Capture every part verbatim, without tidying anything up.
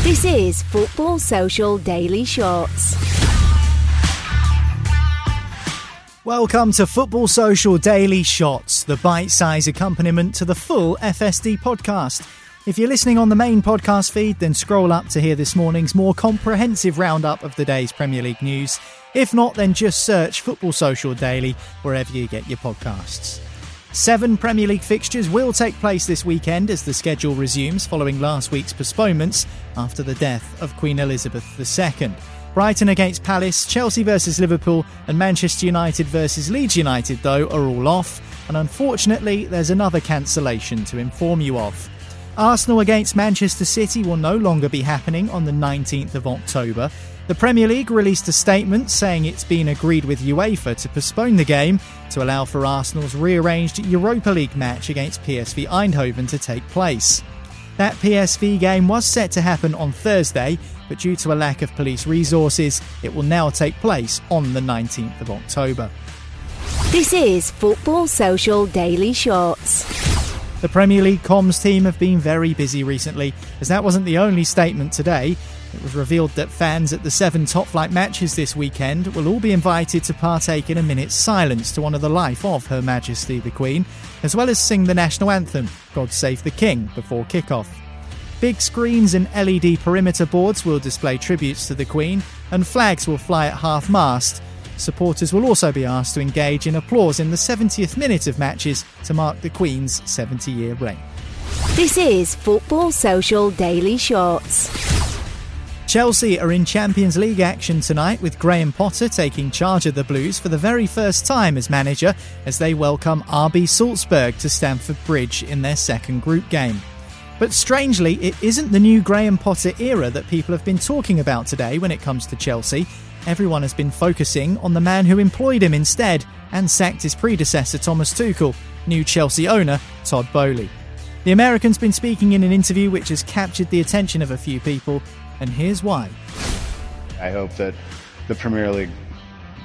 This is Football Social Daily Shots. Welcome to Football Social Daily Shots, the bite-sized accompaniment to the full F S D podcast. If you're listening on the main podcast feed, then scroll up to hear this morning's more comprehensive roundup of the day's Premier League news. If not, then just search Football Social Daily wherever you get your podcasts. Seven Premier League fixtures will take place this weekend as the schedule resumes following last week's postponements after the death of Queen Elizabeth the Second. Brighton against Palace, Chelsea versus Liverpool and Manchester United versus Leeds United, though, are all off. And unfortunately, there's another cancellation to inform you of. Arsenal against Manchester City will no longer be happening on the nineteenth of October. The Premier League released a statement saying it's been agreed with UEFA to postpone the game to allow for Arsenal's rearranged Europa League match against P S V Eindhoven to take place. That P S V game was set to happen on Thursday, but due to a lack of police resources, it will now take place on the nineteenth of October. This is Football Social Daily Shots. The Premier League comms team have been very busy recently, as that wasn't the only statement today. It was revealed that fans at the seven top-flight matches this weekend will all be invited to partake in a minute's silence to honour the life of Her Majesty the Queen, as well as sing the national anthem, God Save the King, before kickoff. Big screens and L E D perimeter boards will display tributes to the Queen, and flags will fly at half-mast. Supporters will also be asked to engage in applause in the seventieth minute of matches to mark the Queen's seventy-year reign. This is Football Social Daily Shots. Chelsea are in Champions League action tonight, with Graham Potter taking charge of the Blues for the very first time as manager as they welcome R B Salzburg to Stamford Bridge in their second group game. But strangely, it isn't the new Graham Potter era that people have been talking about today when it comes to Chelsea. Everyone has been focusing on the man who employed him instead and sacked his predecessor Thomas Tuchel, new Chelsea owner Todd Boehly. The American's been speaking in an interview which has captured the attention of a few people, and here's why. I hope that the Premier League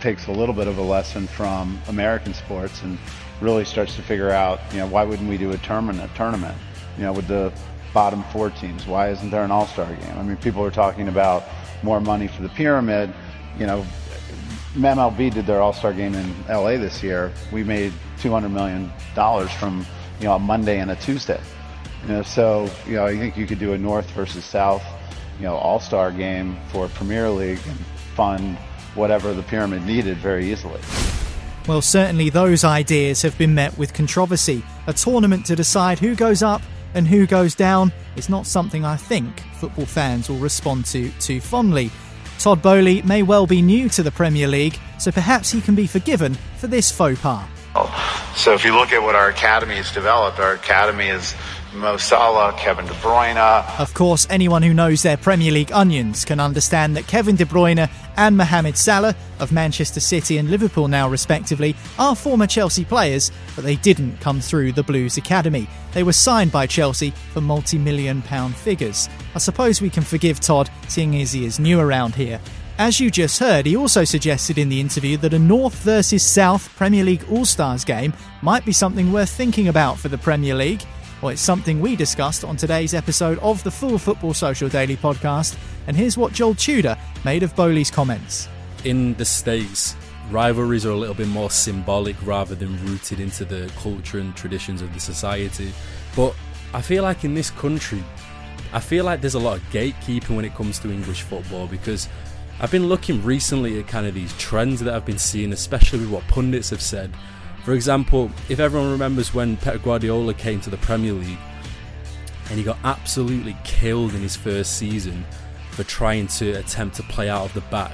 takes a little bit of a lesson from American sports and really starts to figure out, you know, why wouldn't we do a tournament, a tournament, you know, with the bottom four teams? Why isn't there an all-star game? I mean, people are talking about more money for the pyramid. You know, M L B did their All-Star game in L A this year. We made two hundred million dollars from, you know, a Monday and a Tuesday. You know, so, you know, I think you could do a North versus South, you know, All-Star game for Premier League and fund whatever the pyramid needed very easily. Well, certainly those ideas have been met with controversy. A tournament to decide who goes up and who goes down is not something I think football fans will respond to too fondly. Todd Boehly may well be new to the Premier League, so perhaps he can be forgiven for this faux pas. So if you look at what our academy has developed, our academy is Mo Salah, Kevin De Bruyne. Of course, anyone who knows their Premier League onions can understand that Kevin De Bruyne and Mohamed Salah of Manchester City and Liverpool now respectively are former Chelsea players, but they didn't come through the Blues academy. They were signed by Chelsea for multi-million pound figures. I suppose we can forgive Todd, seeing as he is new around here. As you just heard, he also suggested in the interview that a North versus South Premier League All-Stars game might be something worth thinking about for the Premier League. Well, it's something we discussed on today's episode of the full Football Social Daily podcast, and here's what Joel Tudor made of Boehly's comments. In the States, rivalries are a little bit more symbolic rather than rooted into the culture and traditions of the society. But I feel like in this country, I feel like there's a lot of gatekeeping when it comes to English football, because I've been looking recently at kind of these trends that I've been seeing, especially with what pundits have said. For example, if everyone remembers when Pep Guardiola came to the Premier League and he got absolutely killed in his first season for trying to attempt to play out of the back.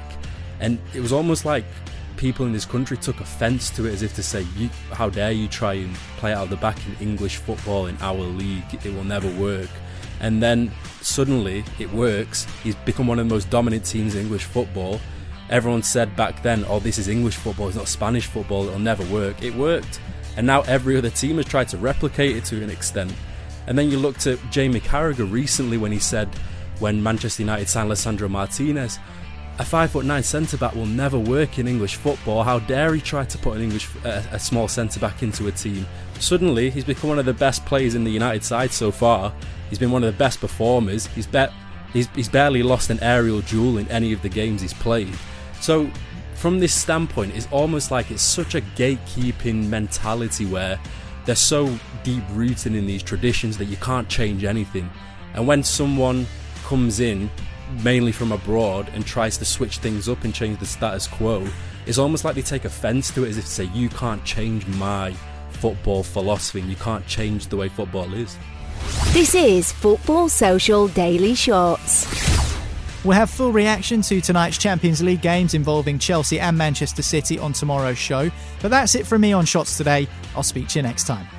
And it was almost like people in this country took offence to it, as if to say, you, how dare you try and play out of the back in English football in our league, it will never work. and then suddenly it works. He's become one of the most dominant teams in English football. Everyone said back then, oh, this is English football, it's not Spanish football, it'll never work. It worked, and now every other team has tried to replicate it to an extent. And then you looked at Jamie Carragher recently when he said, when Manchester United signed Alessandro Martinez, a five foot nine centre-back will never work in English football. How dare he try to put an English, uh, a small centre-back into a team? Suddenly, he's become one of the best players in the United side so far. He's been one of the best performers. He's, be- he's, he's barely lost an aerial duel in any of the games he's played. So, from this standpoint, it's almost like it's such a gatekeeping mentality where they're so deep-rooted in these traditions that you can't change anything. And when someone comes in, mainly from abroad, and tries to switch things up and change the status quo, it's almost like they take offence to it, as if to say, you can't change my football philosophy and you can't change the way football is. This is Football Social Daily Shots. We'll have full reaction to tonight's Champions League games involving Chelsea and Manchester City on tomorrow's show. But that's it from me on Shots today. I'll speak to you next time.